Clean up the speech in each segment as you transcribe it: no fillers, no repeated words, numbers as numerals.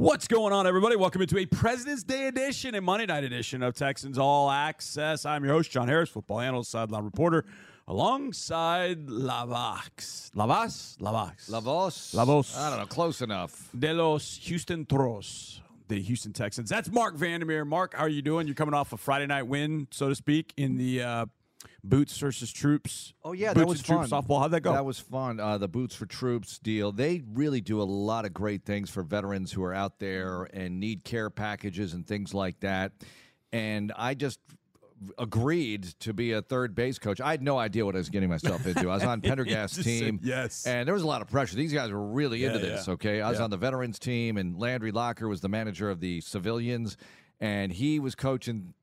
What's going on, everybody? Welcome into a President's Day edition and Monday night edition of Texans All Access. I'm your host, John Harris, football analyst, sideline reporter, alongside LaVax. LaVax? LaVax. LaVax. LaVax. I don't know. Close enough. De los Houston Tros. The Houston Texans. That's Mark Vandermeer. Mark, how are you doing? You're coming off a Friday night win, so to speak, in the Boots versus Troops. Oh, yeah, that was fun. Softball. How'd that go? That was fun. The Boots for Troops deal. They really do a lot of great things for veterans who are out there and need care packages and things like that. And I just agreed to be a third base coach. I had no idea what I was getting myself into. I was on Pendergast's team. Yes. And there was a lot of pressure. These guys were really into this, okay? I was on the veterans team, and Landry Locker was the manager of the civilians, and he was coaching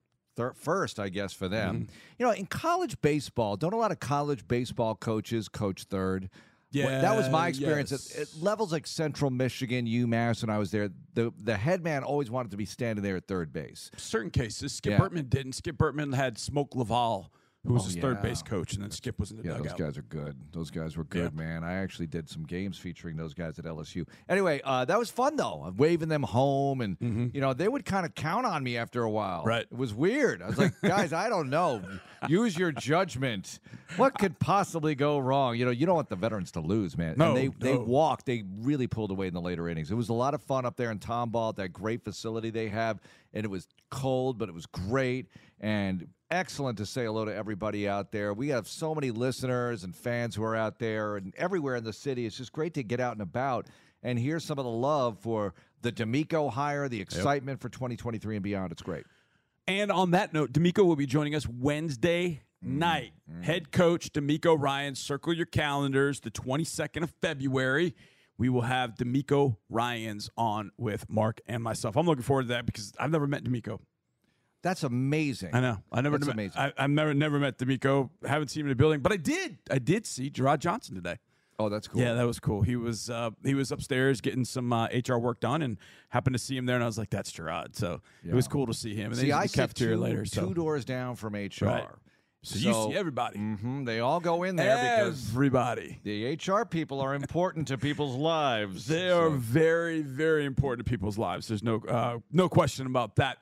first, I guess, for them. Mm-hmm. You know, in college baseball, don't a lot of college baseball coaches coach third? Yeah, well, that was my experience. Yes. At levels like Central Michigan, UMass, when I was there, the head man always wanted to be standing there at third base. Certain cases. Skip Bertman didn't. Skip Bertman had Smoke Laval, who was his third base coach, and then Skip was in the dugout. Those guys are good. Those guys were good, man. I actually did some games featuring those guys at LSU. Anyway, that was fun, though. I'm waving them home, and you know, they would kind of count on me after a while. Right. It was weird. I was like, guys, I don't know. Use your judgment. What could possibly go wrong? You know, you don't want the veterans to lose, man. No, and they walked. They really pulled away in the later innings. It was a lot of fun up there in Tomball, that great facility they have, and it was cold, but it was great, and excellent to say hello to everybody out there. We have so many listeners and fans who are out there and everywhere in the city. It's just great to get out and about and hear some of the love for the DeMeco hire, the excitement for 2023 and beyond. It's great. And on that note, DeMeco will be joining us Wednesday night. Head coach DeMeco Ryans. Circle your calendars. The 22nd of February, we will have DeMeco Ryans on with Mark and myself. I'm looking forward to that because I've never met DeMeco. That's amazing. I know. I've never met DeMeco. Haven't seen him in the building, but I did see Gerard Johnson today. Oh, that's cool. Yeah, that was cool. He was upstairs getting some HR work done, and happened to see him there, and I was like, "That's Gerard." So it was cool to see him. And see, I sit two doors down from HR. Right. So you see everybody. They all go in there because everybody. The HR people are important to people's lives. They are very, very important to people's lives. There's no question about that.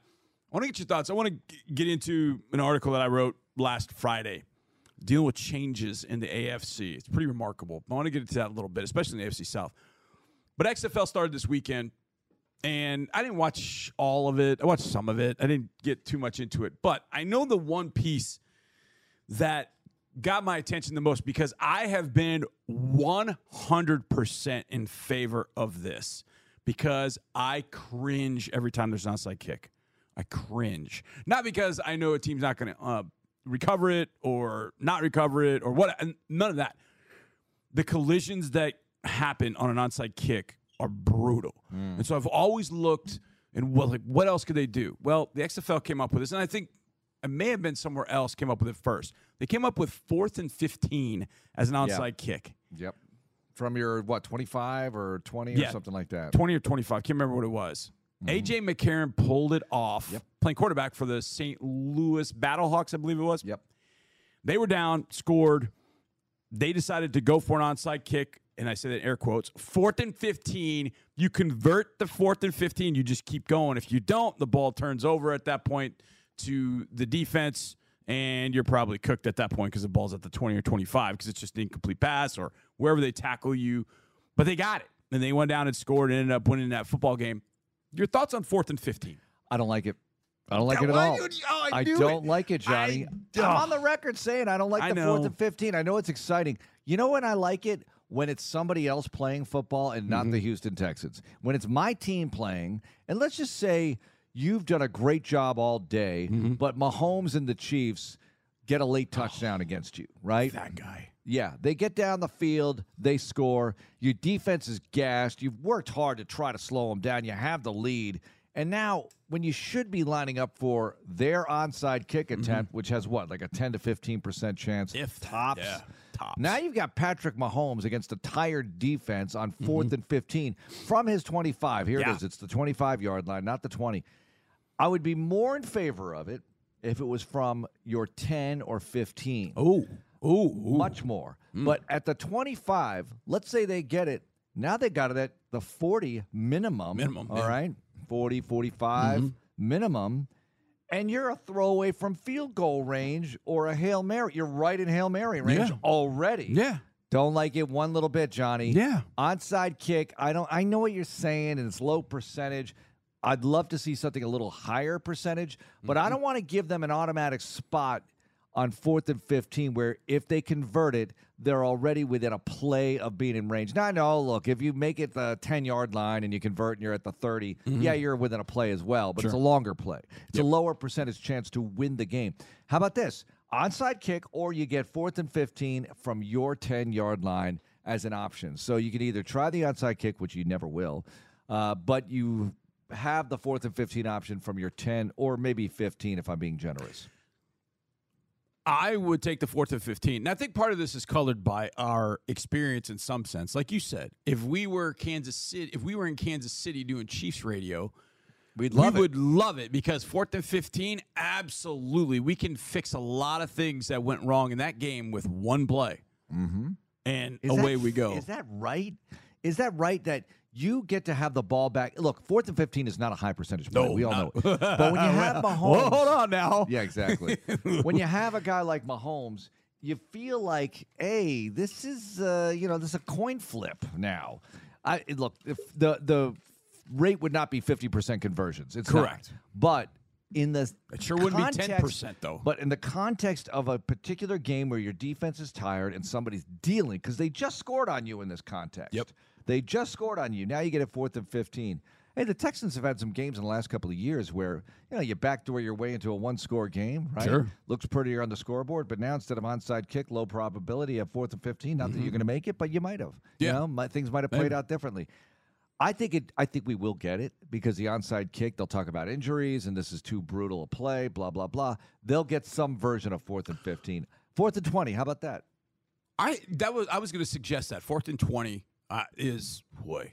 I want to get your thoughts. I want to get into an article that I wrote last Friday dealing with changes in the AFC. It's pretty remarkable. I want to get into that a little bit, especially in the AFC South. But XFL started this weekend, and I didn't watch all of it. I watched some of it. I didn't get too much into it. But I know the one piece that got my attention the most, because I have been 100% in favor of this, because I cringe every time there's an onside kick. I cringe. Not because I know a team's not going to recover it or not recover it or what. None of that. The collisions that happen on an onside kick are brutal. And so I've always looked and what else could they do? Well, the XFL came up with this, and I think it may have been somewhere else came up with it first. They came up with 4th and 15 as an onside kick. Yep. From your, 25 or 20 or something like that? 20 or 25. Can't remember what it was. A.J. McCarron pulled it off, playing quarterback for the St. Louis Battlehawks, I believe it was. Yep. They were down, scored. They decided to go for an onside kick, and I say that in air quotes. 4th and 15, you convert the 4th and 15, you just keep going. If you don't, the ball turns over at that point to the defense, and you're probably cooked at that point because the ball's at the 20 or 25 because it's just an incomplete pass or wherever they tackle you. But they got it, and they went down and scored and ended up winning that football game. Your thoughts on 4th and 15? I don't like it. I don't like it at all. I don't like it, Johnny. I'm on the record saying I don't like the 4th and 15. I know it's exciting. You know when I like it? When it's somebody else playing football and not the Houston Texans. When it's my team playing, and let's just say you've done a great job all day, but Mahomes and the Chiefs get a late touchdown against you, right? That guy. Yeah, they get down the field, they score. Your defense is gassed. You've worked hard to try to slow them down. You have the lead. And now when you should be lining up for their onside kick attempt, which has what, like a 10 to 15% chance? If tops. Yeah, tops. Now you've got Patrick Mahomes against a tired defense on 4th and 15 from his 25. Here it is. It's the 25-yard line, not the 20. I would be more in favor of it if it was from your 10 or 15. Oh, much more. But at the 25, let's say they get it Now they got it at the 40 minimum. All right. 40, 45 minimum. And you're a throwaway from field goal range or a Hail Mary. You're right in Hail Mary range already. Yeah. Don't like it one little bit, Johnny. Yeah. Onside kick. I know what you're saying, and it's low percentage. I'd love to see something a little higher percentage, but I don't want to give them an automatic spot on 4th and 15 where if they convert it, they're already within a play of being in range. Now, no, look, if you make it the 10-yard line and you convert and you're at the 30, yeah, you're within a play as well, but it's a longer play. It's a lower percentage chance to win the game. How about this? Onside kick, or you get 4th and 15 from your 10-yard line as an option. So you can either try the onside kick, which you never will, but you have the 4th and 15 option from your 10 or maybe 15 if I'm being generous. I would take the 4th and 15. And I think part of this is colored by our experience in some sense. Like you said, if we were Kansas City, if we were in Kansas City doing Chiefs radio, we would love it because 4th and 15, absolutely. We can fix a lot of things that went wrong in that game with one play. And away we go. Is that right? Is that right that you get to have the ball back? Look, 4th and 15 is not a high percentage play. We all know it. But when you have Mahomes. Well, hold on now. Yeah, exactly. When you have a guy like Mahomes, you feel like, hey, this is, you know, this is a coin flip now. Look, if the rate would not be 50% conversions. It's correct. Not. But in the it sure context, wouldn't be 10% though. But in the context of a particular game where your defense is tired and somebody's dealing, because they just scored on you in this context. Yep. They just scored on you. Now you get a 4th and 15. Hey, the Texans have had some games in the last couple of years where, you know, you backdoor your way into a one-score game, right? Sure. Looks prettier on the scoreboard, but now instead of onside kick, low probability of 4th and 15, not that you're going to make it, but you might have. Yeah. You know, things might have played out differently. I think we will get it because the onside kick, they'll talk about injuries and this is too brutal a play, blah, blah, blah. They'll get some version of 4th and 15. 4th and 20, how about that? I was going to suggest that. 4th and 20. Boy,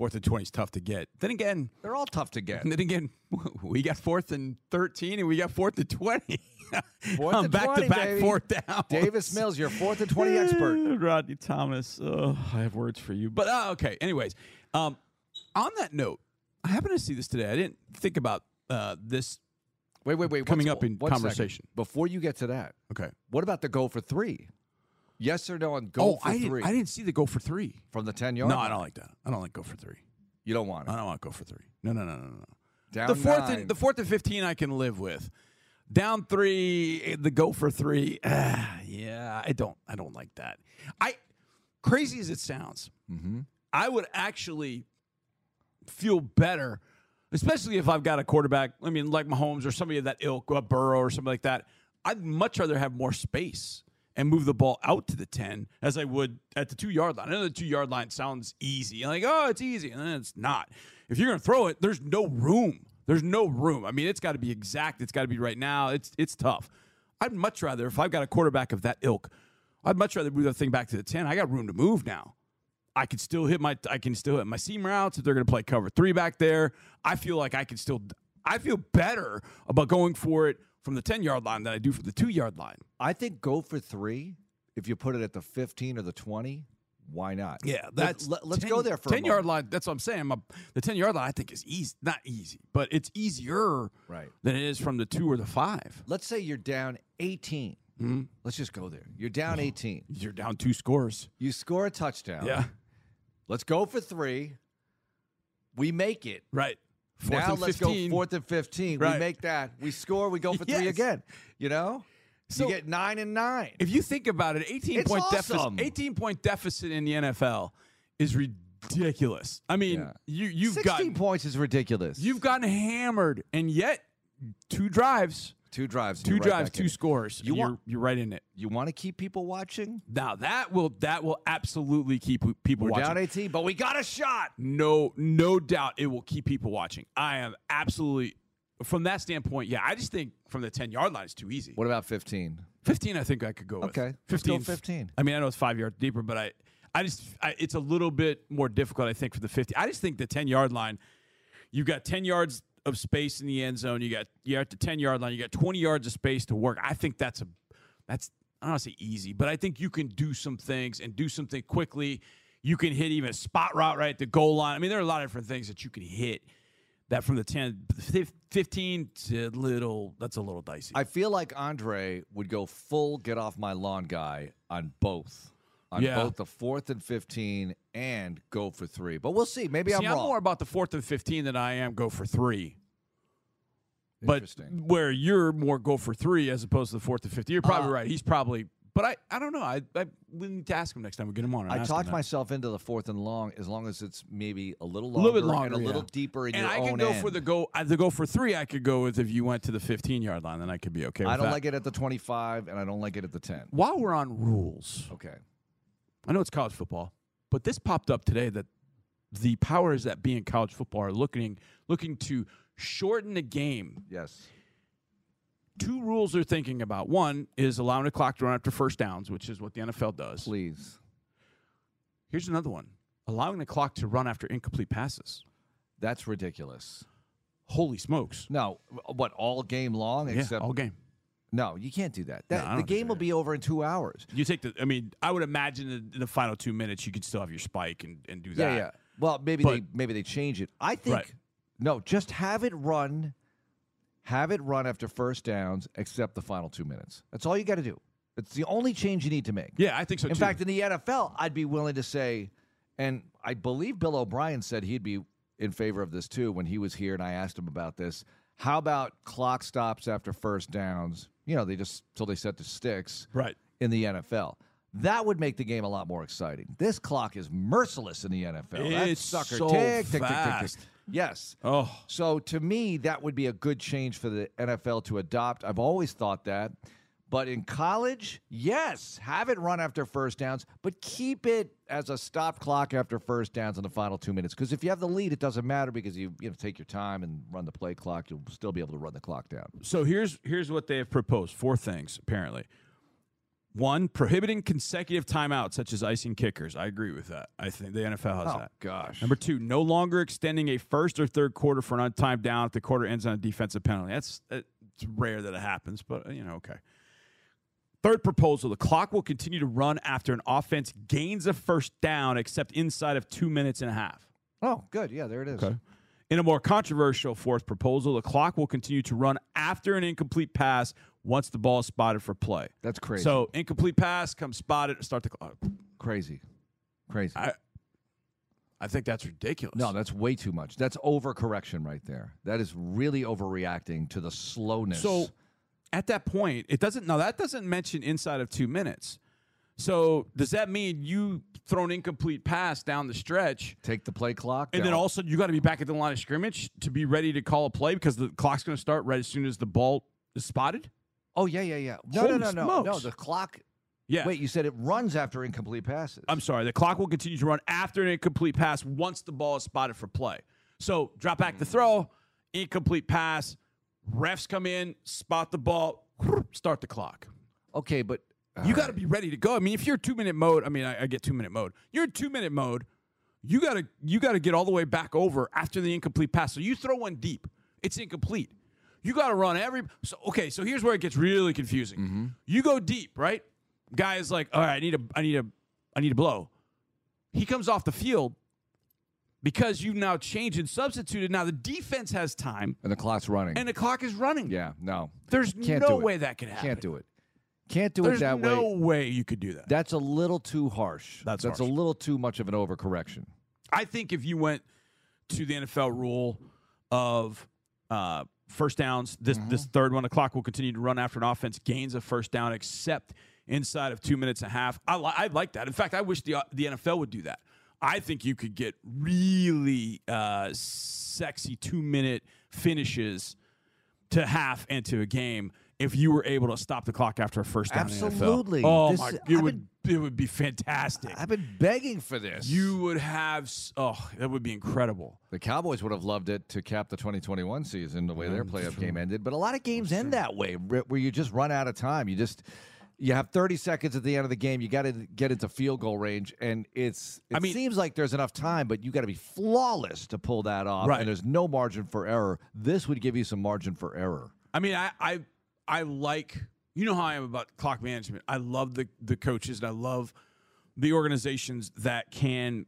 4th and 20 is tough to get. Then again, they're all tough to get. Then again, we got 4th and 13 and we got 4th and 20. I'm back to back 4th down. Davis Mills, your 4th and 20 expert. Rodney Thomas. Oh, I have words for you. But okay. Anyways, on that note, I happened to see this today. I didn't think about this. Wait. Coming up in conversation. Second. Before you get to that. Okay. What about the go for three? Yes or no on go for three? I didn't see the go for three. From the 10-yard? No, I don't like that. I don't like go for three. You don't want it? I don't want go for three. No. Down the 4th and 15 I can live with. Down three, the go for three. Yeah, I don't like that. Crazy as it sounds, I would actually feel better, especially if I've got a quarterback, I mean, like Mahomes or somebody of that ilk, a Burrow or something like that. I'd much rather have more space and move the ball out to the 10 as I would at the 2-yard line. I know the 2-yard line sounds easy. I'm like, oh, it's easy. And then it's not. If you're going to throw it, there's no room. I mean, it's got to be exact. It's got to be right now. It's tough. I'd much rather, if I've got a quarterback of that ilk, I'd much rather move that thing back to the 10. I got room to move now. I can still hit my seam routes if they're going to play cover 3 back there. I feel like I feel better about going for it from the 10-yard line than I do from the 2-yard line. I think go for three, if you put it at the 15 or the 20, why not? Yeah, let's go there for 10-yard line. That's what I'm saying. The 10-yard line I think is easy, not easy, but it's easier than it is from the 2 or the 5. Let's say you're down 18. Mm-hmm. Let's just go there. You're down 18. You're down 2 scores. You score a touchdown. Yeah. Let's go for 3. We make it. Right. Now let's go 4th and 15. Right. We make that. We score. We go for 3 again. You know? So you get 9 and 9. If you think about it, 18-point deficit. 18-point deficit in the NFL is ridiculous. I mean, you've got 16 points is ridiculous. You've gotten hammered, and yet 2 drives, 2 scores. You're right in it. You want to keep people watching? Now that will absolutely keep people watching. We're down 18, but we got a shot. No doubt it will keep people watching. I am absolutely, from that standpoint, yeah, I just think from the 10-yard line it's too easy. What about 15? 15 I think I could go with. Okay. 15. Let's go 15. I mean, I know it's 5 yards deeper, but I just it's a little bit more difficult I think for the 50. I just think the 10-yard line, you've got 10 yards of space in the end zone. You're at the 10-yard line. You got 20 yards of space to work. I think that's I don't want to say easy, but I think you can do some things and do something quickly. You can hit even a spot route right at the goal line. I mean, there are a lot of different things that you can hit that from the 10, 15 to little, that's a little dicey. I feel like Andre would go full get off my lawn guy on both. On both the 4th and 15 and go for three. But we'll see. Maybe I'm wrong. I'm more about the 4th and 15 than I am go for three. But where you're more go for three as opposed to the 4th and 15. You're probably right. He's probably – but I don't know. We need to ask him next time we get him on. I talked myself into the 4th and long as it's maybe a little longer, and a little deeper in your own end. And I could go for the go for three. I could go with if you went to the 15-yard line, then I could be okay with that. I don't like it at the 25, and I don't like it at the 10. While we're on rules – okay. I know it's college football, but this popped up today that the powers that be in college football are looking to shorten the game. Yes. Two rules they're thinking about. One is allowing a clock to run after first downs, which is what the NFL does. Please. Here's another one. Allowing the clock to run after incomplete passes. That's ridiculous. Holy smokes. No, what, all game long? Except all game. No, you can't do that. The game will be over in 2 hours. You take the. I mean, I would imagine in the final 2 minutes you could still have your spike and do that. Yeah. Well, maybe they change it. I think no, just have it run after first downs, except the final 2 minutes. That's all you got to do. It's the only change you need to make. Yeah, I think so. In fact, in the NFL, I'd be willing to say, and I believe Bill O'Brien said he'd be in favor of this too when he was here, and I asked him about this. How about clock stops after first downs? You know, they just till they set the sticks in the NFL. That would make the game a lot more exciting. This clock is merciless in the NFL. It's that sucker so tick, tick, tick, tick, tick, tick. Yes. Oh. So to me, that would be a good change for the NFL to adopt. I've always thought that. But in college, yes, have it run after first downs, but keep it as a stop clock after first downs in the final 2 minutes. Because if you have the lead, it doesn't matter because you take your time and run the play clock. You'll still be able to run the clock down. So here's what they have proposed. Four things, apparently. One, prohibiting consecutive timeouts, such as icing kickers. I agree with that. I think the NFL has that. Oh, gosh. Number two, no longer extending a first or third quarter for an untimed down if the quarter ends on a defensive penalty. It's rare that it happens, but, you know, okay. Third proposal, the clock will continue to run after an offense gains a first down except inside of 2.5 minutes. Oh, good. Yeah, there it is. Okay. In a more controversial fourth proposal, the clock will continue to run after an incomplete pass once the ball is spotted for play. That's crazy. So incomplete pass, come spot it, start the clock. Crazy. I think that's ridiculous. No, that's way too much. That's overcorrection right there. That is really overreacting to the slowness. So at that point, that doesn't mention inside of 2 minutes. So does that mean you throw an incomplete pass down the stretch? Take the play clock. And then all of a sudden you got to be back at the line of scrimmage to be ready to call a play because the clock's going to start right as soon as the ball is spotted? Oh, yeah. No. No, the clock. Yeah. Wait, you said it runs after incomplete passes. I'm sorry. The clock will continue to run after an incomplete pass once the ball is spotted for play. So drop back the throw, incomplete pass. Refs come in, spot the ball, start the clock. Okay, but you got to be ready to go. I mean, if you're 2 minute mode, I mean, I get 2 minute mode. You're in 2 minute mode. You got to get all the way back over after the incomplete pass. So you throw one deep, it's incomplete. You got to run every. So here's where it gets really confusing. Mm-hmm. You go deep, right? Guy is like, all right, I need a blow. He comes off the field. Because you've now changed and substituted. Now the defense has time. And the clock's running. Yeah, no. There's no way that can happen. Can't do it that way. There's no way you could do that. That's a little too harsh. That's a little too much of an overcorrection. I think if you went to the NFL rule of first downs, this third one, the clock will continue to run after an offense gains a first down except inside of 2.5 minutes. I'd like that. In fact, I wish the NFL would do that. I think you could get really sexy 2 minute finishes to half and to a game if you were able to stop the clock after a first down. Absolutely. In the NFL. It would be fantastic. I've been begging for this. You would have, that would be incredible. The Cowboys would have loved it to cap the 2021 season the way their playoff game ended, but a lot of games end that way where you just run out of time. You have 30 seconds at the end of the game. You got to get into field goal range, and it seems like there's enough time, but you got to be flawless to pull that off, right. And there's no margin for error. This would give you some margin for error. I mean, I like – you know how I am about clock management. I love the coaches, and I love the organizations that can,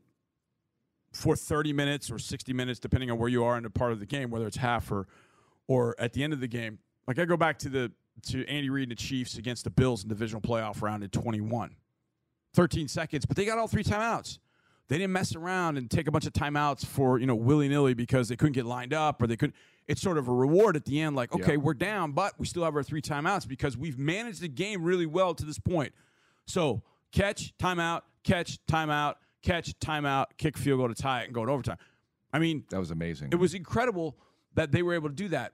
for 30 minutes or 60 minutes, depending on where you are in a part of the game, whether it's half or at the end of the game. Like I go back to Andy Reid and the Chiefs against the Bills in the divisional playoff round in 21. 13 seconds, but they got all three timeouts. They didn't mess around and take a bunch of timeouts for, you know, willy-nilly because they couldn't get lined up or they couldn't. It's sort of a reward at the end, like, okay, we're down, but we still have our three timeouts because we've managed the game really well to this point. So catch, timeout, catch, timeout, catch, timeout, kick, field goal to tie it and go to overtime. I mean, that was amazing. It was incredible that they were able to do that.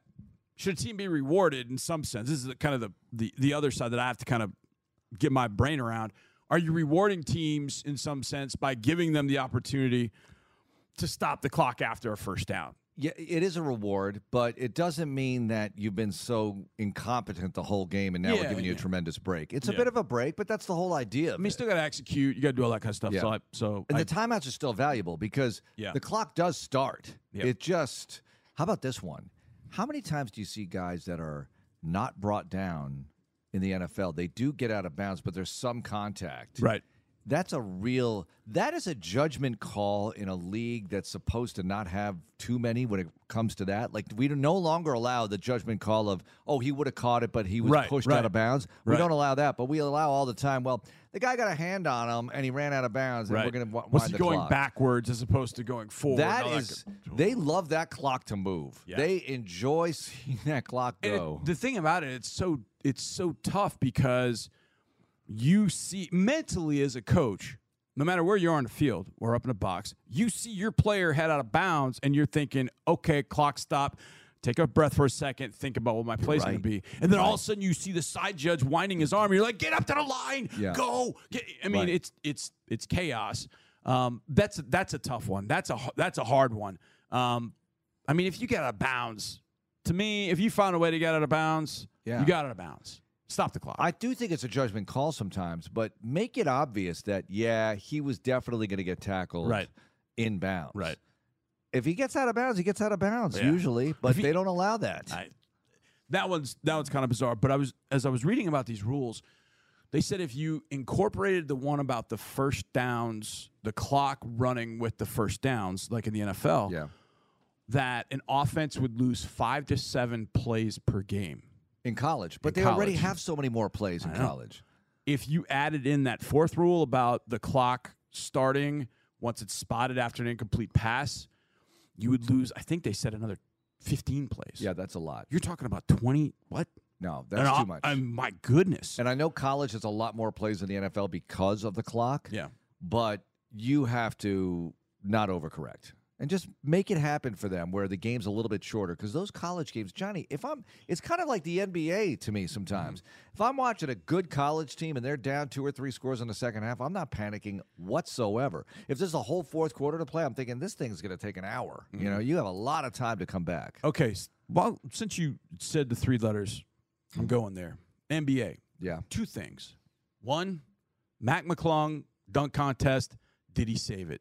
Should a team be rewarded in some sense? This is kind of the other side that I have to kind of get my brain around. Are you rewarding teams in some sense by giving them the opportunity to stop the clock after a first down? Yeah, it is a reward, but it doesn't mean that you've been so incompetent the whole game and now we're giving you a tremendous break. It's a bit of a break, but that's the whole idea. I mean, you still got to execute. You got to do all that kind of stuff. Yeah. So the timeouts are still valuable because the clock does start. Yeah. It just – how about this one? How many times do you see guys that are not brought down in the NFL? They do get out of bounds, but there's some contact. Right. That's a real – that is a judgment call in a league that's supposed to not have too many when it comes to that. Like, we no longer allow the judgment call of, oh, he would have caught it, but he was pushed out of bounds. We don't allow that, but we allow all the time, well, the guy got a hand on him, and he ran out of bounds, and we're going to wind the going clock. Backwards as opposed to going forward. That is – they love that clock to move. Yeah. They enjoy seeing that clock go. The thing about it, it's so tough because – you see mentally as a coach, no matter where you are on the field or up in a box, you see your player head out of bounds and you're thinking, okay, clock stop, take a breath for a second, think about what my play's going to be. And then all of a sudden you see the side judge winding his arm. You're like, get up to the line, go. I mean, it's chaos. That's a tough one. That's a hard one. I mean, if you get out of bounds, to me, if you found a way to get out of bounds, you got out of bounds. Stop the clock. I do think it's a judgment call sometimes, but make it obvious that, he was definitely going to get tackled in bounds. Right. If he gets out of bounds, he gets out of bounds usually, but they don't allow that. That one's kind of bizarre, but as I was reading about these rules, they said if you incorporated the one about the first downs, the clock running with the first downs, like in the NFL, that an offense would lose 5 to 7 plays per game. In college, but they already have so many more plays in college. If you added in that fourth rule about the clock starting once it's spotted after an incomplete pass, you would lose, I think they said, another 15 plays. Yeah, that's a lot. You're talking about 20, what? No, that's too much. My goodness. And I know college has a lot more plays than the NFL because of the clock. Yeah. But you have to not overcorrect. And just make it happen for them where the game's a little bit shorter. Because those college games, Johnny, it's kind of like the NBA to me sometimes. Mm-hmm. If I'm watching a good college team and they're down 2 or 3 scores in the second half, I'm not panicking whatsoever. If there's a whole fourth quarter to play, I'm thinking this thing's going to take an hour. Mm-hmm. You know, you have a lot of time to come back. Okay. Well, since you said the three letters, I'm going there. NBA. Yeah. 2 things. 1, Mac McClung, dunk contest. Did he save it?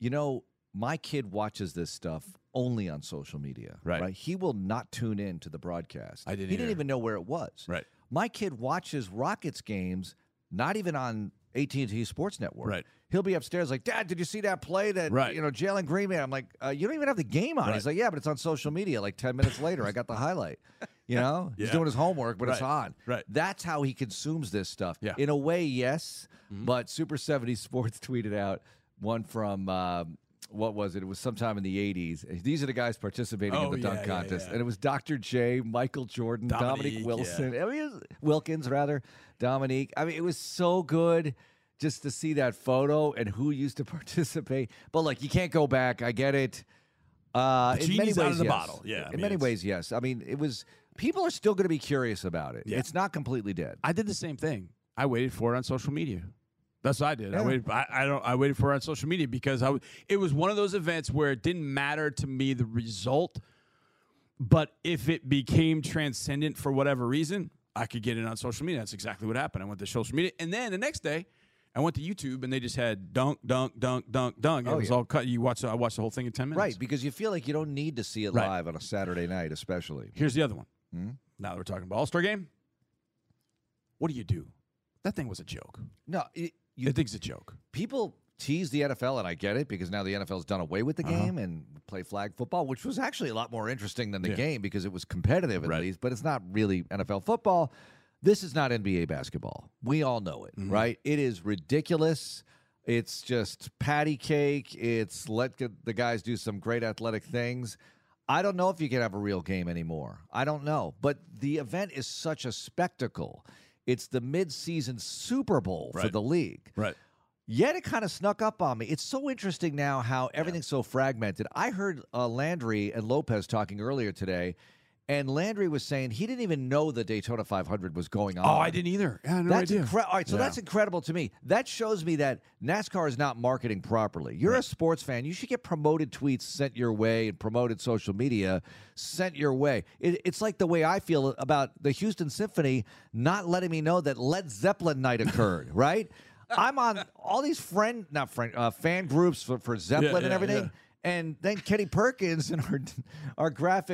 You know, my kid watches this stuff only on social media. Right? He will not tune in to the broadcast. He didn't even know where it was. Right. My kid watches Rockets games, not even on AT&T Sports Network. Right. He'll be upstairs like, Dad, did you see that play that Jalen Green made? I'm like, you don't even have the game on. Right. He's like, yeah, but it's on social media. Like 10 minutes later, I got the highlight. You know, he's doing his homework, but it's on. Right. That's how he consumes this stuff. Yeah. In a way, yes, but Super 70 Sports tweeted out one from, what was it? It was sometime in the 80s. These are the guys participating in the dunk contest. And it was Dr. J, Michael Jordan, Dominique Wilson. I mean, Wilkins, rather. Dominique. I mean, it was so good just to see that photo and who used to participate. But, look, you can't go back. I get it. The genie's out of the bottle. Yeah, in many ways, yes. I mean, it was – people are still going to be curious about it. Yeah. It's not completely dead. I did the same thing. I waited for it on social media. That's what I did. Yeah. I waited for it on social media because it was one of those events where it didn't matter to me the result, but if it became transcendent for whatever reason, I could get it on social media. That's exactly what happened. I went to social media, and then the next day, I went to YouTube, and they just had dunk. It was all cut. I watched the whole thing in 10 minutes. Right, because you feel like you don't need to see it live on a Saturday night, especially. Here's the other one. Mm-hmm. Now that we're talking about All-Star Game, what do you do? That thing was a joke. No. I think it's a joke. People tease the NFL, and I get it, because now the NFL's done away with the game and play flag football, which was actually a lot more interesting than the game because it was competitive at least, but it's not really NFL football. This is not NBA basketball. We all know it, right? It is ridiculous. It's just patty cake. It's let the guys do some great athletic things. I don't know if you can have a real game anymore. I don't know. But the event is such a spectacle. It's the midseason Super Bowl for the league. Right. Yet it kind of snuck up on me. It's so interesting now how everything's so fragmented. I heard Landry and Lopez talking earlier today, and Landry was saying he didn't even know the Daytona 500 was going on. Oh, I didn't either. Yeah, no idea. All right, so that's incredible to me. That shows me that NASCAR is not marketing properly. You're a sports fan. You should get promoted tweets sent your way and promoted social media sent your way. It's like the way I feel about the Houston Symphony not letting me know that Led Zeppelin night occurred, right? I'm on all these fan groups for Zeppelin and everything. Yeah. And then Kenny Perkins and our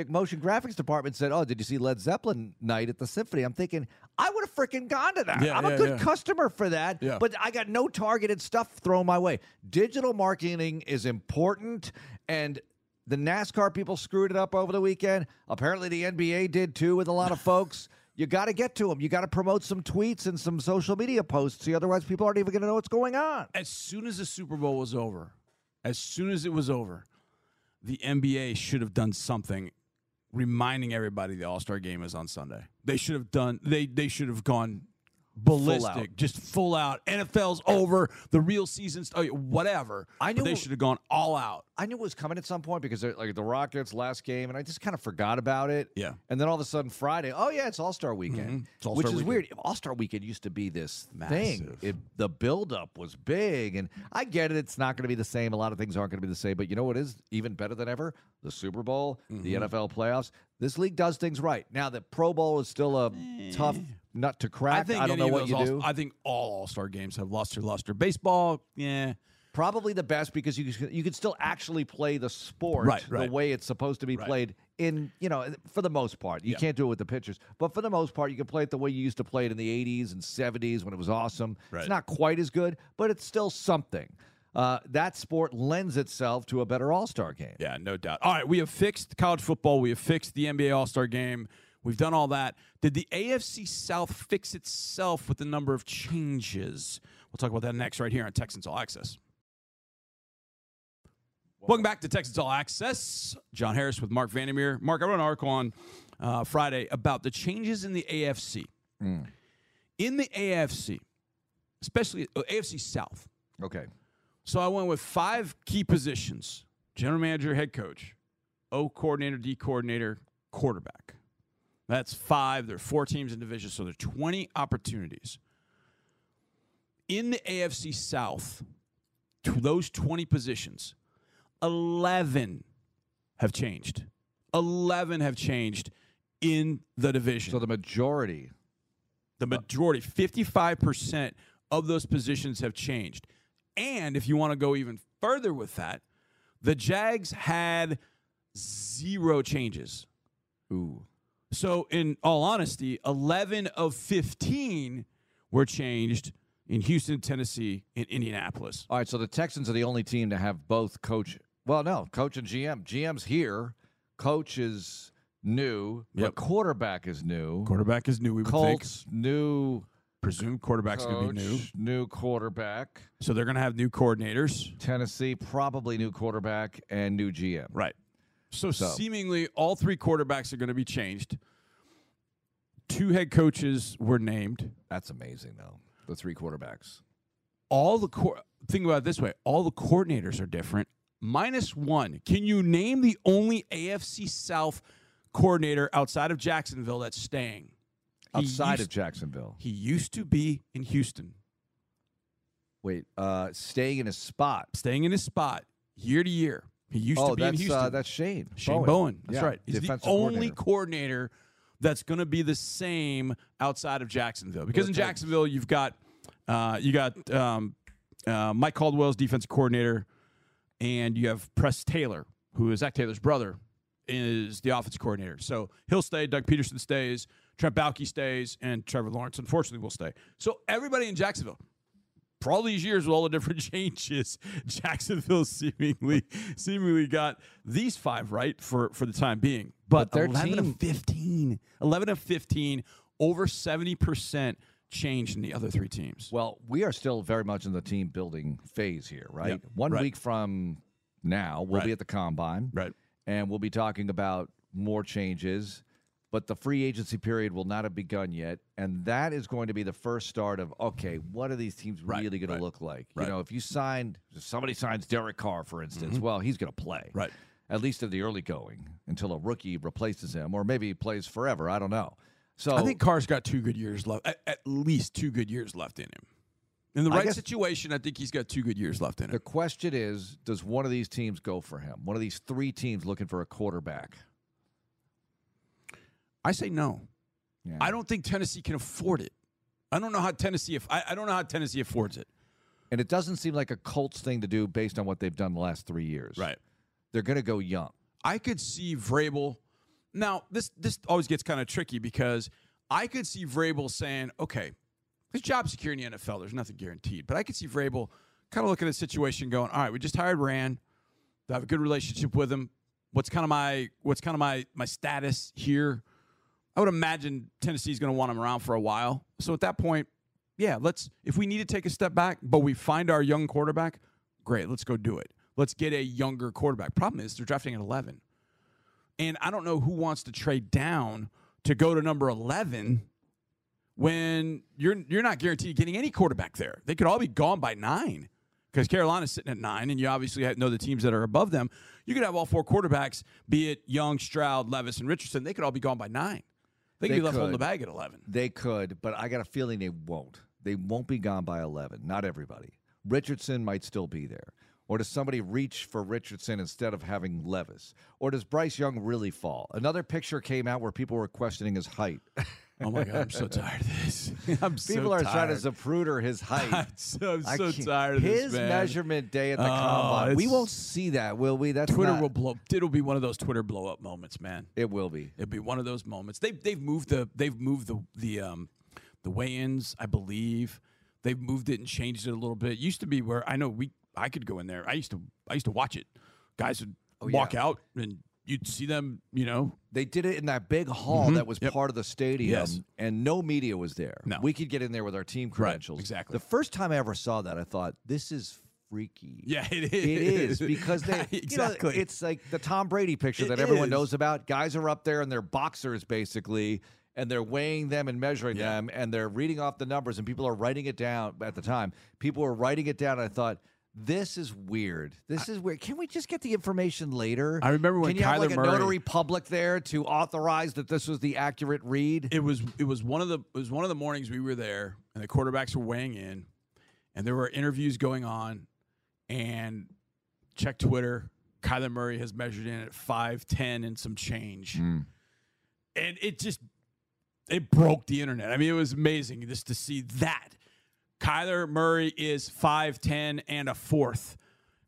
motion graphics department said, "Oh, did you see Led Zeppelin night at the Symphony?" I'm thinking, I would have freaking gone to that. I'm a good customer for that, but I got no targeted stuff thrown my way. Digital marketing is important, and the NASCAR people screwed it up over the weekend. Apparently the NBA did too with a lot of folks. You got to get to them. You got to promote some tweets and some social media posts. Otherwise, people aren't even going to know what's going on. As soon as the Super Bowl was over, the NBA should have done something reminding everybody the All-Star game is on Sunday. They should have done they should have gone ballistic, full out. NFL's over, the real season's whatever. They should have gone all out. I knew it was coming at some point because like the Rockets last game, and I just kind of forgot about it. Yeah. And then all of a sudden Friday, it's All-Star weekend, it's All-Star which is weird. All-Star weekend used to be this massive thing. The buildup was big, and I get it. It's not going to be the same. A lot of things aren't going to be the same, but you know what is even better than ever? The Super Bowl, the NFL playoffs. This league does things right. Now the Pro Bowl is still a tough nut to crack. I don't know what you do. I think all All-Star games have lost their luster. Baseball, probably the best because you can still actually play the sport the way it's supposed to be played in, for the most part. You can't do it with the pitchers, but for the most part, you can play it the way you used to play it in the 80s and 70s when it was awesome. Right. It's not quite as good, but it's still something. That sport lends itself to a better All-Star game. Yeah, no doubt. All right, we have fixed college football. We have fixed the NBA All-Star game. We've done all that. Did the AFC South fix itself with the number of changes? We'll talk about that next right here on Texans All Access. Welcome back to Texans All Access. John Harris with Mark Vandermeer. Mark, I wrote an article on Friday about the changes in the AFC. In the AFC, especially AFC South. Okay. So I went with 5 key positions. General manager, head coach, O coordinator, D coordinator, quarterback. That's 5. There are 4 teams in division, so there are 20 opportunities. In the AFC South, to those 20 positions, 11 have changed. 11 have changed in the division. So the majority, 55% of those positions have changed. And if you want to go even further with that, the Jags had 0 changes. Ooh. So, in all honesty, 11 of 15 were changed in Houston, Tennessee, and Indianapolis. All right, so the Texans are the only team to have both coach. Well, no, coach and GM. GM's here. Coach is new. Yep. Quarterback is new. Quarterback is new, we would Colts, think. New. Presumed quarterback's going to be new. New quarterback. So they're going to have new coordinators. Tennessee, probably new quarterback and new GM. Right. So seemingly all 3 quarterbacks are going to be changed. 2 head coaches were named. That's amazing, though. The 3 quarterbacks. Think about it this way. All the coordinators are different. Minus 1. Can you name the only AFC South coordinator outside of Jacksonville that's staying? Outside of Jacksonville. He used to be in Houston. Wait, staying in his spot. Staying in his spot year to year. He used to be in Houston. That's Shane Bowen. That's right. He's the only coordinator that's going to be the same outside of Jacksonville. Because in Jacksonville, you've got Mike Caldwell's defensive coordinator, and you have Press Taylor, who is Zach Taylor's brother, is the offensive coordinator. So he'll stay. Doug Peterson stays. Trent Baalke stays. And Trevor Lawrence, unfortunately, will stay. So everybody in Jacksonville for all these years with all the different changes, Jacksonville seemingly got these five right for the time being. But 11 of 15, over 70% change in the other three teams. Well, we are still very much in the team building phase here, right? Yep. One week from now, we'll be at the Combine. Right. And we'll be talking about more changes, but the free agency period will not have begun yet, and that is going to be the first start of, okay, what are these teams really going to look like? Right. You know, if somebody signs Derek Carr, for instance, well, he's going to play, right? At least in the early going, until a rookie replaces him, or maybe he plays forever. I don't know. So I think Carr's got 2 good years left, at least 2 good years left in him. In the right situation, I think he's got 2 good years left in him. The question is, does one of these teams go for him? One of these three teams looking for a quarterback? I say no. Yeah. I don't think Tennessee can afford it. I don't know how Tennessee affords it. And it doesn't seem like a Colts thing to do based on what they've done the last 3 years. Right. They're going to go young. I could see Vrabel. Now, this always gets kind of tricky because I could see Vrabel saying, okay, his job secure in the NFL. There's nothing guaranteed. But I could see Vrabel kind of looking at the situation going, all right, we just hired Rand. I have a good relationship with him. What's kind of my status here? I would imagine Tennessee's going to want him around for a while. So at that point, yeah, if we need to take a step back, but we find our young quarterback, great, let's go do it. Let's get a younger quarterback. Problem is they're drafting at 11. And I don't know who wants to trade down to go to number 11 when you're not guaranteed getting any quarterback there. They could all be gone by 9 because Carolina's sitting at 9, and you obviously know the teams that are above them. You could have all 4 quarterbacks, be it Young, Stroud, Levis, and Richardson. They could all be gone by 9. They could be left holding the bag at 11. They could, but I got a feeling they won't. They won't be gone by 11, not everybody. Richardson might still be there. Or does somebody reach for Richardson instead of having Levis? Or does Bryce Young really fall? Another picture came out where people were questioning his height. Oh, my God, I'm so tired of this. People are trying to zapruder his height. I'm so tired of this, man. His measurement day at the Combine. We won't see that, will we? Twitter will blow up. It'll be one of those Twitter blow-up moments, man. It will be. It'll be one of those moments. They've moved the weigh-ins, I believe. They've moved it and changed it a little bit. It used to be where I could go in there. I used to watch it. Guys would walk out and you'd see them, you know. They did it in that big hall that was part of the stadium, and no media was there. No. We could get in there with our team credentials. Right, exactly. The first time I ever saw that, I thought, this is freaky. Yeah, it is. It is because they exactly. You know, it's like the Tom Brady picture that everyone knows about. Guys are up there and they're boxers basically, and they're weighing them and measuring them, and they're reading off the numbers, and people are writing it down at the time. People were writing it down, and I thought, this is weird. Can we just get the information later? I remember when Kyler Murray... Can you have like a notary public there to authorize that this was the accurate read? It was one of the mornings we were there, and the quarterbacks were weighing in, and there were interviews going on, and check Twitter, Kyler Murray has measured in at 5'10" and some change. Mm. And it broke the internet. I mean, it was amazing just to see that. Kyler Murray is 5'10" and a fourth.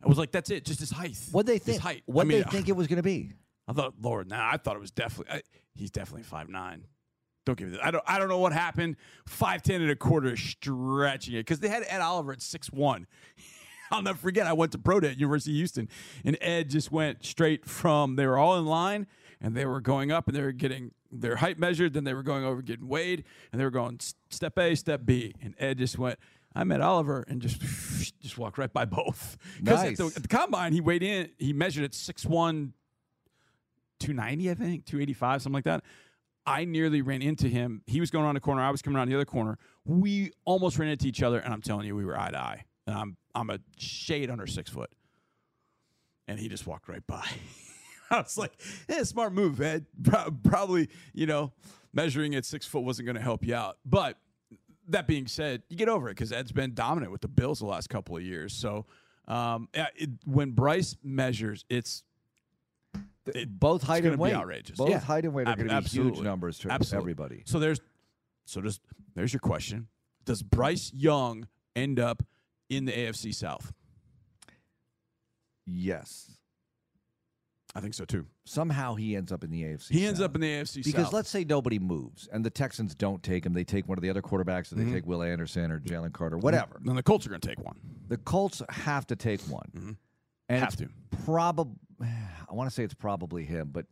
I was like, that's it, just his height. What they think? What they think it was going to be? I thought, Lord, I thought it was definitely. He's definitely 5'9". Don't give me that. I don't know what happened. 5'10" and a quarter is stretching it because they had Ed Oliver at 6'1". I'll never forget. I went to Pro Day at University of Houston, and Ed just went straight from. They were all in line, and they were going up, and they were getting their height measured, then they were going over getting weighed, and they were going step A, step B, and Ed just went, I met Oliver, and just walked right by both. Because nice. At the Combine, he weighed in, he measured at 6'1", 290, I think, 285, something like that. I nearly ran into him. He was going around the corner. I was coming around the other corner. We almost ran into each other, and I'm telling you, we were eye to eye. And I'm a shade under 6 foot. And he just walked right by. I was like, "Yeah, smart move, Ed. Probably, you know, measuring at 6 foot wasn't going to help you out." But that being said, you get over it because Ed's been dominant with the Bills the last couple of years. So when Bryce measures, both height and weight outrageous. Both height and weight are going to be huge numbers to everybody. So there's your question: does Bryce Young end up in the AFC South? Yes. I think so, too. Somehow he ends up in the AFC He South. Ends up in the AFC because South. Because let's say nobody moves, and the Texans don't take him. They take one of the other quarterbacks, or they take Will Anderson or Jalen Carter, whatever. Then the Colts are going to take one. The Colts have to take one. And have to. Probably, I want to say it's probably him, but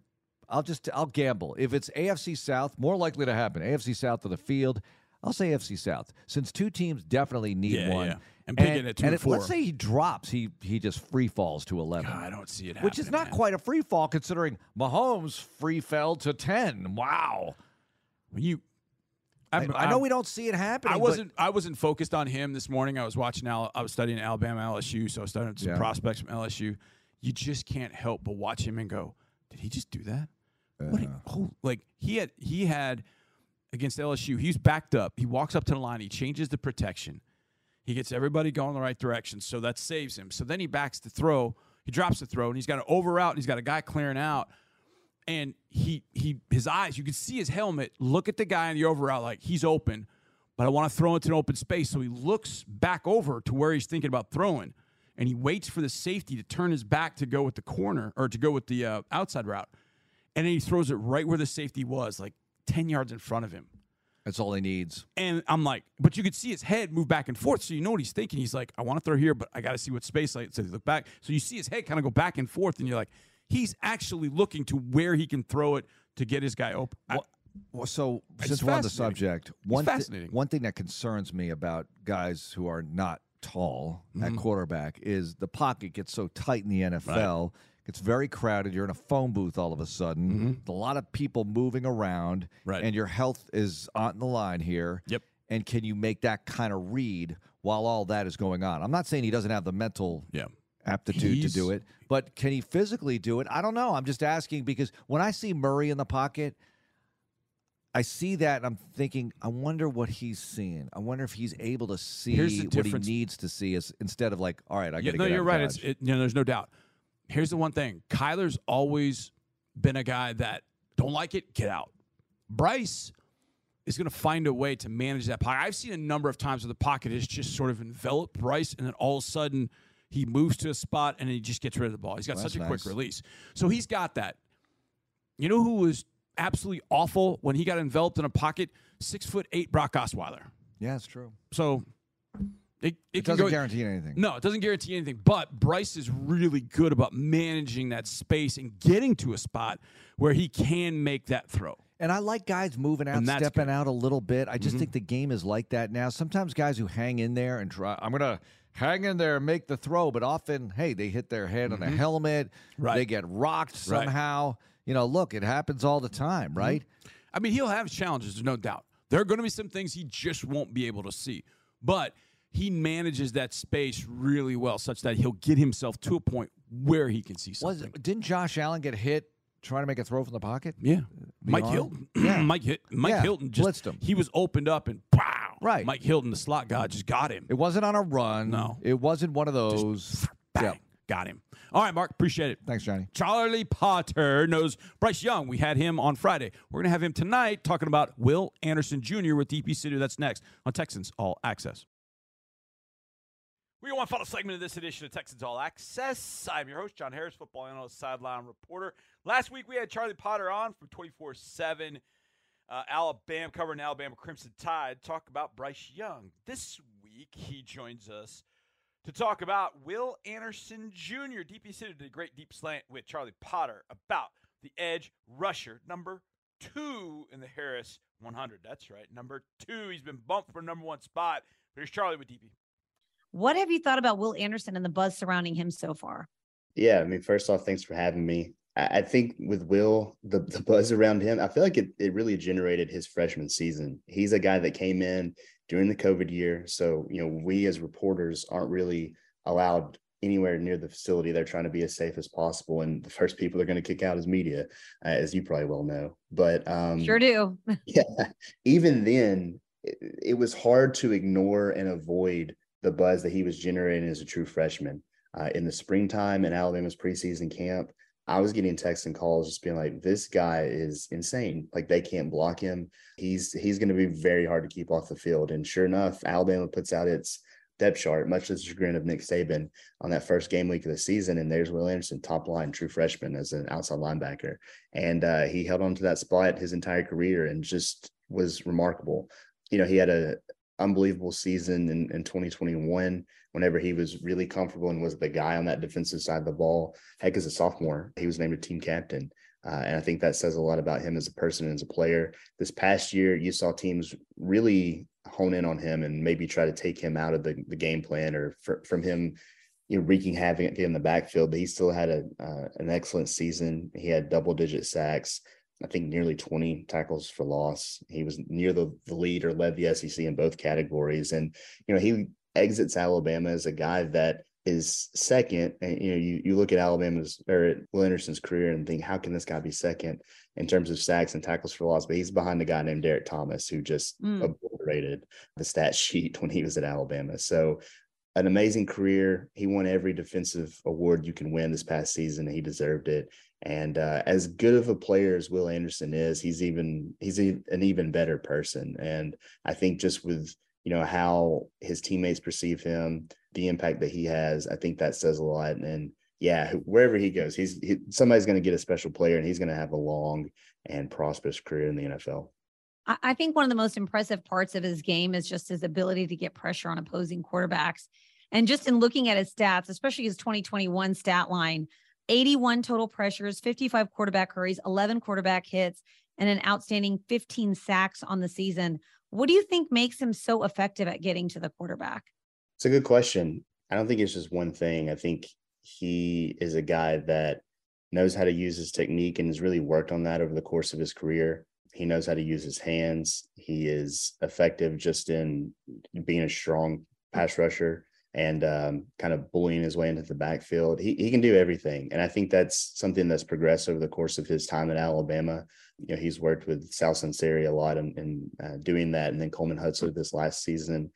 I'll gamble. If it's AFC South, more likely to happen. AFC South of the field, I'll say AFC South, since two teams definitely need one. Yeah. And picking at 2 and 4. Let's say he drops, he just free falls to 11. God, I don't see it happening. Which is not quite a free fall, considering Mahomes free fell to 10. Wow. I know we don't see it happening. I wasn't focused on him this morning. I was watching. I was studying Alabama, LSU, so I was studying some prospects from LSU. You just can't help but watch him and go, did he just do that? He had against LSU. He's backed up. He walks up to the line. He changes the protection. He gets everybody going the right direction, so that saves him. So then he backs the throw. He drops the throw, and he's got an over out, and he's got a guy clearing out. And his eyes, you can see his helmet, look at the guy in the over out like, he's open, but I want to throw into an open space. So he looks back over to where he's thinking about throwing, and he waits for the safety to turn his back to go with the corner or to go with the outside route. And then he throws it right where the safety was, like 10 yards in front of him. That's all he needs. And I'm like, but you could see his head move back and forth, so you know what he's thinking. He's like, I want to throw here, but I got to see what space I so look back. So you see his head kind of go back and forth, and you're like, he's actually looking to where he can throw it to get his guy open. So since we're on the subject, one thing that concerns me about guys who are not tall at quarterback is the pocket gets so tight in the NFL. Right. It's very crowded. You're in a phone booth all of a sudden. A lot of people moving around, and your health is on the line here. Yep. And can you make that kind of read while all that is going on? I'm not saying he doesn't have the mental aptitude to do it, but can he physically do it? I don't know. I'm just asking because when I see Murray in the pocket, I see that, and I'm thinking, I wonder what he's seeing. I wonder if he's able to see what he needs to see instead of like, all right, I got to get out of You're right. There's no doubt. Here's the one thing. Kyler's always been a guy that don't like it, get out. Bryce is going to find a way to manage that pocket. I've seen a number of times where the pocket has just sort of enveloped Bryce, and then all of a sudden he moves to a spot and he just gets rid of the ball. He's got such a quick release. So he's got that. You know who was absolutely awful when he got enveloped in a pocket? 6'8" Brock Osweiler. Yeah, it's true. So It doesn't guarantee anything. No, it doesn't guarantee anything. But Bryce is really good about managing that space and getting to a spot where he can make that throw. And I like guys moving out, stepping out a little bit. I just think the game is like that now. Sometimes guys who hang in there and try, I'm going to hang in there and make the throw. But often, hey, they hit their head on a helmet. Right. They get rocked somehow. Right. You know, look, it happens all the time, right? I mean, he'll have challenges, there's no doubt. There are going to be some things he just won't be able to see. But he manages that space really well, such that he'll get himself to a point where he can see something. Didn't Josh Allen get hit trying to make a throw from the pocket? Yeah. Mike Hilton. Mike Hilton just blitzed him. He was opened up and pow. Right. Mike Hilton, the slot guy, just got him. It wasn't on a run. No. It wasn't one of those. Just bang. Yep. Got him. All right, Mark. Appreciate it. Thanks, Johnny. Charlie Potter knows Bryce Young. We had him on Friday. We're going to have him tonight talking about Will Anderson Jr. with DP City. That's next on Texans All Access. We got one final segment of this edition of Texans All Access. I'm your host, John Harris, football analyst, sideline reporter. Last week we had Charlie Potter on from 24/7 Alabama, covering Alabama Crimson Tide, talk about Bryce Young. This week he joins us to talk about Will Anderson Jr. DP City did a great deep slant with Charlie Potter about the edge rusher, number 2 in the Harris 100. That's right, number 2. He's been bumped from number 1 spot. Here's Charlie with DP. What have you thought about Will Anderson and the buzz surrounding him so far? Yeah, I mean, first off, thanks for having me. I think with Will, the buzz around him, I feel like it really generated his freshman season. He's a guy that came in during the COVID year. So, you know, we as reporters aren't really allowed anywhere near the facility. They're trying to be as safe as possible. And the first people they're going to kick out is media, as you probably well know. But sure do. Yeah, even then, it was hard to ignore and avoid the buzz that he was generating as a true freshman. In the springtime in Alabama's preseason camp, I was getting texts and calls just being like, this guy is insane. Like, they can't block him. He's going to be very hard to keep off the field. And sure enough, Alabama puts out its depth chart, much to the chagrin of Nick Saban on that first game week of the season. And there's Will Anderson, top line, true freshman as an outside linebacker. And he held on to that spot his entire career and just was remarkable. You know, he had a unbelievable season in 2021 whenever he was really comfortable and was the guy on that defensive side of the ball. Heck, as a sophomore, he was named a team captain. And I think that says a lot about him as a person and as a player. This past year, you saw teams really hone in on him and maybe try to take him out of the game plan or from him, you know, wreaking havoc in the backfield. But he still had an excellent season. He had double-digit sacks, I think nearly 20 tackles for loss. He was near the lead or led the SEC in both categories. And, you know, he exits Alabama as a guy that is second. And, you know, you look at Alabama's or at Will Anderson's career and think, how can this guy be second in terms of sacks and tackles for loss? But he's behind a guy named Derek Thomas, who just obliterated the stat sheet when he was at Alabama. So an amazing career. He won every defensive award you can win this past season. And he deserved it. And as good of a player as Will Anderson is, he's an even better person. And I think just with, you know, how his teammates perceive him, the impact that he has, I think that says a lot. And yeah, wherever he goes, somebody's going to get a special player, and he's going to have a long and prosperous career in the NFL. I think one of the most impressive parts of his game is just his ability to get pressure on opposing quarterbacks. And just in looking at his stats, especially his 2021 stat line, 81 total pressures, 55 quarterback hurries, 11 quarterback hits, and an outstanding 15 sacks on the season. What do you think makes him so effective at getting to the quarterback? It's a good question. I don't think it's just one thing. I think he is a guy that knows how to use his technique and has really worked on that over the course of his career. He knows how to use his hands. He is effective just in being a strong pass rusher and kind of bullying his way into the backfield. He can do everything. And I think that's something that's progressed over the course of his time at Alabama. You know, he's worked with Sal Sunseri a lot in doing that. And then Coleman Hutzler this last season.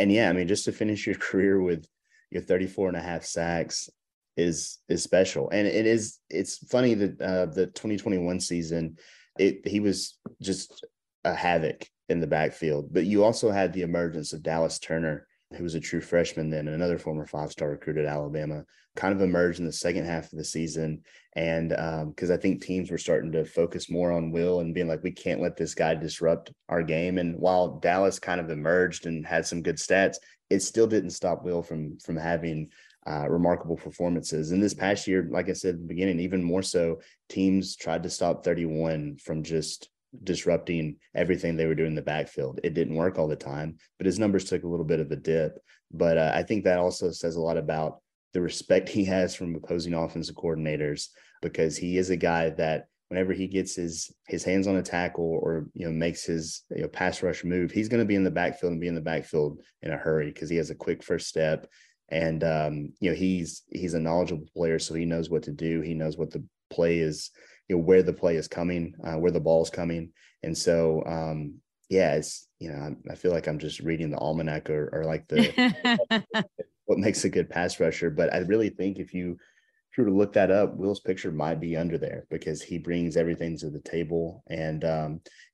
And yeah, I mean, just to finish your career with your 34 and a half sacks is special. And it's funny that the 2021 season, he was just a havoc in the backfield, but you also had the emergence of Dallas Turner, who was a true freshman then, another former five-star recruit at Alabama, kind of emerged in the second half of the season. And because I think teams were starting to focus more on Will and being like, we can't let this guy disrupt our game. And while Dallas kind of emerged and had some good stats, it still didn't stop Will from having remarkable performances. And this past year, like I said at the beginning, even more so, teams tried to stop 31 from just disrupting everything they were doing in the backfield. It didn't work all the time, but his numbers took a little bit of a dip. But I think that also says a lot about the respect he has from opposing offensive coordinators, because he is a guy that whenever he gets his hands on a tackle or, you know, makes his, you know, pass rush move, he's going to be in the backfield and be in the backfield in a hurry because he has a quick first step. And, you know, he's a knowledgeable player, so he knows what to do. He knows what the play is, you know, where the play is coming, where the ball's coming. And so, yeah, it's, you know, I feel like I'm just reading the almanac or like the what makes a good pass rusher. But I really think if you were to look that up, Will's picture might be under there because he brings everything to the table. And,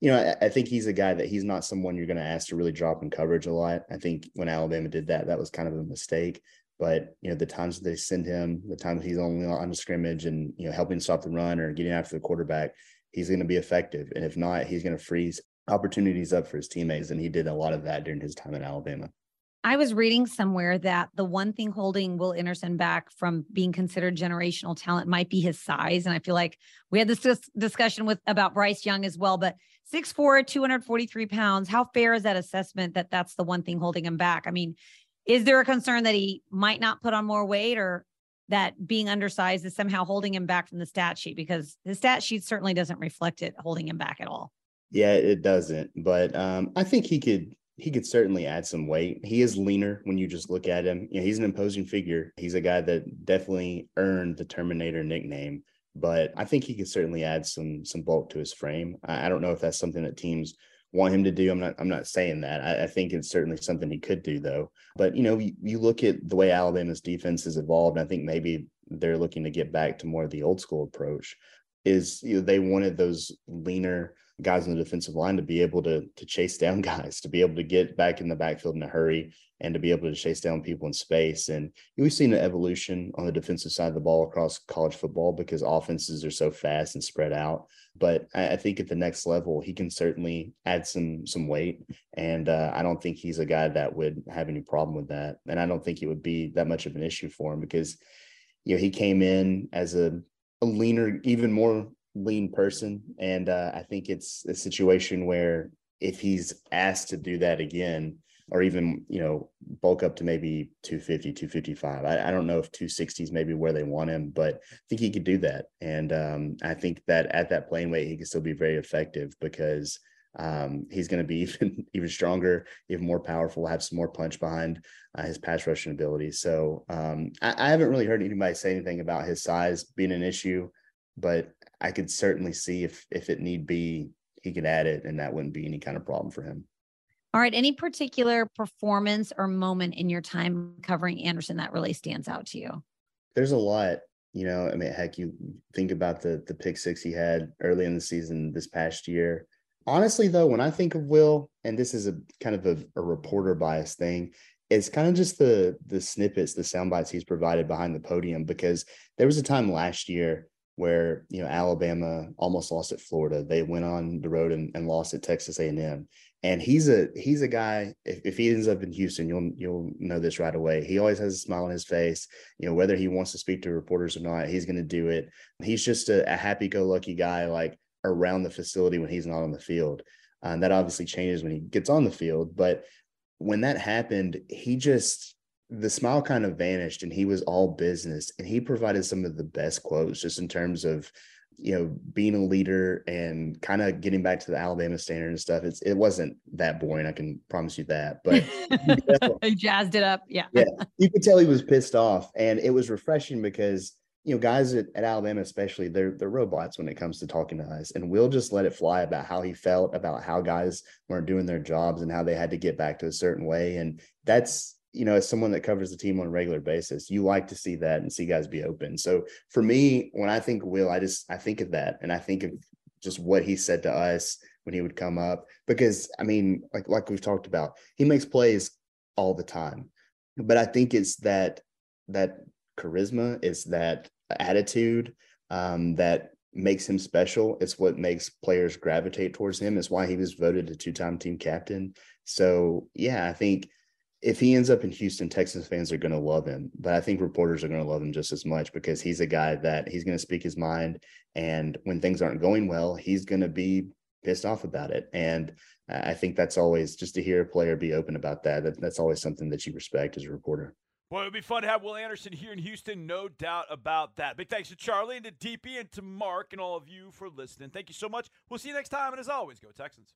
you know, I think he's a guy that he's not someone you're going to ask to really drop in coverage a lot. I think when Alabama did that, that was kind of a mistake. But, you know, the times that they send him, the times he's only on the scrimmage and, you know, helping stop the run or getting after the quarterback, he's going to be effective. And if not, he's going to freeze opportunities up for his teammates. And he did a lot of that during his time at Alabama. I was reading somewhere that the one thing holding Will Anderson back from being considered generational talent might be his size. And I feel like we had this discussion about Bryce Young as well, but 6'4", 243 pounds. How fair is that assessment that that's the one thing holding him back? I mean, is there a concern that he might not put on more weight or that being undersized is somehow holding him back from the stat sheet? Because the stat sheet certainly doesn't reflect it holding him back at all. Yeah, it doesn't. But I think he could certainly add some weight. He is leaner when you just look at him. You know, he's an imposing figure. He's a guy that definitely earned the Terminator nickname, but I think he could certainly add some bulk to his frame. I don't know if that's something that teams want him to do. I'm not saying that. I think it's certainly something he could do though. But, you know, you look at the way Alabama's defense has evolved, and I think maybe they're looking to get back to more of the old school approach is, you know, they wanted those leaner guys on the defensive line to be able to chase down guys, to be able to get back in the backfield in a hurry, and to be able to chase down people in space. And we've seen an evolution on the defensive side of the ball across college football because offenses are so fast and spread out. But I think at the next level, he can certainly add some weight. And I don't think he's a guy that would have any problem with that. And I don't think it would be that much of an issue for him because, you know, he came in as a leaner, even more lean person. And I think it's a situation where if he's asked to do that again, or even, you know, bulk up to maybe 250, 255. I don't know if 260 is maybe where they want him, but I think he could do that. And I think that at that playing weight, he can still be very effective because he's going to be even stronger, even more powerful, have some more punch behind his pass rushing ability. So I haven't really heard anybody say anything about his size being an issue, but I could certainly see if it need be, he could add it, and that wouldn't be any kind of problem for him. All right. Any particular performance or moment in your time covering Anderson that really stands out to you? There's a lot, you know, I mean, heck, you think about the pick six he had early in the season this past year. Honestly, though, when I think of Will, and this is a kind of a reporter bias thing, it's kind of just the snippets, the sound bites he's provided behind the podium, because there was a time last year where, you know, Alabama almost lost at Florida. They went on the road and lost at Texas A&M. And he's a guy, if he ends up in Houston, you'll know this right away. He always has a smile on his face. You know, whether he wants to speak to reporters or not, he's going to do it. He's just a happy-go-lucky guy, like, around the facility when he's not on the field. That obviously changes when he gets on the field. But when that happened, the smile kind of vanished and he was all business. And he provided some of the best quotes just in terms of, you know, being a leader and kind of getting back to the Alabama standard and stuff. It wasn't that boring. I can promise you that, but he jazzed it up. Yeah. You could tell he was pissed off, and it was refreshing because, you know, guys at Alabama, especially, they're robots when it comes to talking to us. And Will just let it fly about how he felt, about how guys weren't doing their jobs and how they had to get back to a certain way. And that's, you know, as someone that covers the team on a regular basis, you like to see that and see guys be open. So for me, when I think Will, I think of that. And I think of just what he said to us when he would come up, because, I mean, like we've talked about, he makes plays all the time, but I think it's that charisma, it's that attitude that makes him special. It's what makes players gravitate towards him. It's why he was voted a two-time team captain. So yeah, I think if he ends up in Houston, Texans fans are going to love him, but I think reporters are going to love him just as much because he's a guy that he's going to speak his mind. And when things aren't going well, he's going to be pissed off about it. And I think that's always, just to hear a player be open about that, that's always something that you respect as a reporter. Well, it would be fun to have Will Anderson here in Houston, no doubt about that. Big thanks to Charlie and to DP and to Mark and all of you for listening. Thank you so much. We'll see you next time, and as always, go Texans.